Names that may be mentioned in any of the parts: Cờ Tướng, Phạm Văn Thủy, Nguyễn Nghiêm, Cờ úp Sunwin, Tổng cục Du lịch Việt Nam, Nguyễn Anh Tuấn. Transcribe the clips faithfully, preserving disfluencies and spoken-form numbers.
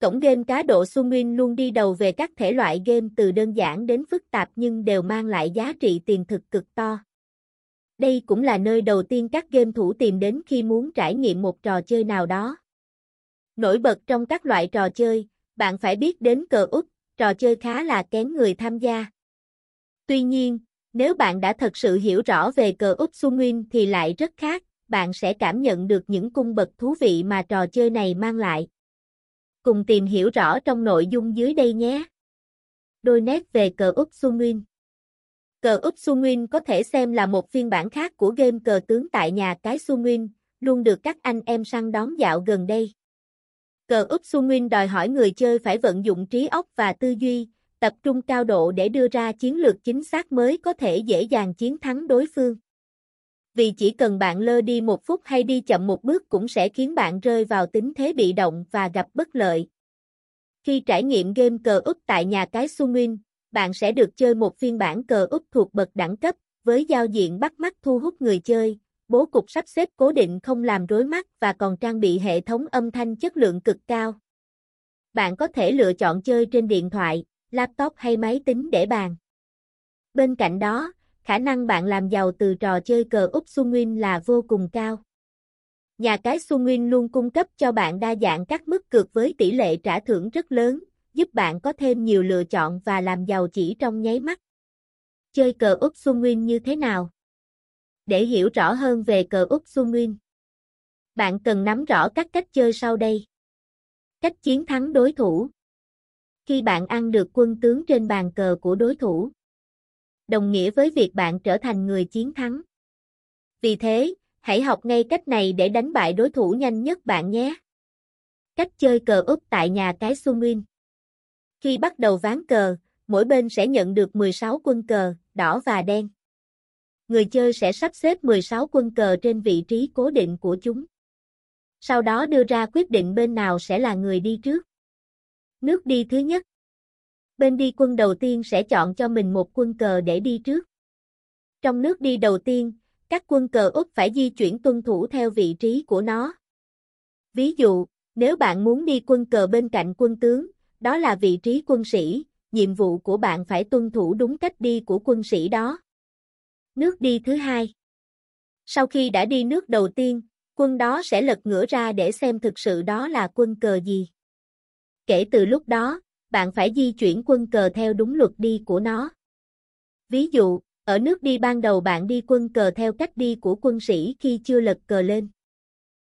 Cổng game cá độ Sunwin luôn đi đầu về các thể loại game từ đơn giản đến phức tạp nhưng đều mang lại giá trị tiền thực cực to. Đây cũng là nơi đầu tiên các game thủ tìm đến khi muốn trải nghiệm một trò chơi nào đó. Nổi bật trong các loại trò chơi, bạn phải biết đến cờ úp, trò chơi khá là kén người tham gia. Tuy nhiên, nếu bạn đã thật sự hiểu rõ về cờ úp Sunwin thì lại rất khác, bạn sẽ cảm nhận được những cung bậc thú vị mà trò chơi này mang lại. Cùng tìm hiểu rõ trong nội dung dưới đây nhé. Đôi nét về cờ úp Sunwin. Cờ úp Sunwin có thể xem là một phiên bản khác của game cờ tướng tại nhà cái Sunwin, luôn được các anh em săn đón dạo gần đây. Cờ úp Sunwin đòi hỏi người chơi phải vận dụng trí óc và tư duy, tập trung cao độ để đưa ra chiến lược chính xác mới có thể dễ dàng chiến thắng đối phương. Vì chỉ cần bạn lơ đi một phút hay đi chậm một bước cũng sẽ khiến bạn rơi vào tình thế bị động và gặp bất lợi. Khi trải nghiệm game cờ úp tại nhà cái Sunwin, bạn sẽ được chơi một phiên bản cờ úp thuộc bậc đẳng cấp, với giao diện bắt mắt thu hút người chơi, bố cục sắp xếp cố định không làm rối mắt và còn trang bị hệ thống âm thanh chất lượng cực cao. Bạn có thể lựa chọn chơi trên điện thoại, laptop hay máy tính để bàn. Bên cạnh đó, khả năng bạn làm giàu từ trò chơi cờ úp Sunwin là vô cùng cao. Nhà cái Sunwin luôn cung cấp cho bạn đa dạng các mức cược với tỷ lệ trả thưởng rất lớn, giúp bạn có thêm nhiều lựa chọn và làm giàu chỉ trong nháy mắt. Chơi cờ úp Sunwin như thế nào? Để hiểu rõ hơn về cờ úp Sunwin, bạn cần nắm rõ các cách chơi sau đây. Cách chiến thắng đối thủ. Khi bạn ăn được quân tướng trên bàn cờ của đối thủ, đồng nghĩa với việc bạn trở thành người chiến thắng. Vì thế, hãy học ngay cách này để đánh bại đối thủ nhanh nhất bạn nhé. Cách chơi cờ úp tại nhà cái Sunwin. Khi bắt đầu ván cờ, mỗi bên sẽ nhận được mười sáu quân cờ, đỏ và đen. Người chơi sẽ sắp xếp mười sáu quân cờ trên vị trí cố định của chúng. Sau đó đưa ra quyết định bên nào sẽ là người đi trước. Nước đi thứ nhất. Bên đi quân đầu tiên sẽ chọn cho mình một quân cờ để đi trước. Trong nước đi đầu tiên, các quân cờ úp phải di chuyển tuân thủ theo vị trí của nó. Ví dụ, nếu bạn muốn đi quân cờ bên cạnh quân tướng, đó là vị trí quân sĩ, nhiệm vụ của bạn phải tuân thủ đúng cách đi của quân sĩ đó. Nước đi thứ hai. Sau khi đã đi nước đầu tiên, quân đó sẽ lật ngửa ra để xem thực sự đó là quân cờ gì. Kể từ lúc đó, bạn phải di chuyển quân cờ theo đúng luật đi của nó. Ví dụ, ở nước đi ban đầu bạn đi quân cờ theo cách đi của quân sĩ khi chưa lật cờ lên.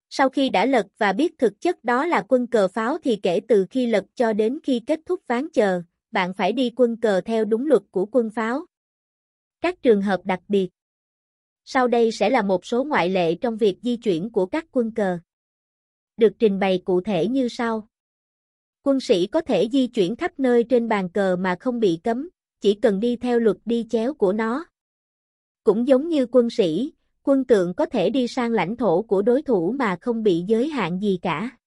Sau khi đã lật và biết thực chất đó là quân cờ pháo thì kể từ khi lật cho đến khi kết thúc ván chờ, bạn phải đi quân cờ theo đúng luật của quân pháo. Các trường hợp đặc biệt. Sau đây sẽ là một số ngoại lệ trong việc di chuyển của các quân cờ. Được trình bày cụ thể như sau. Quân sĩ có thể di chuyển khắp nơi trên bàn cờ mà không bị cấm, chỉ cần đi theo luật đi chéo của nó. Cũng giống như quân sĩ, quân tượng có thể đi sang lãnh thổ của đối thủ mà không bị giới hạn gì cả.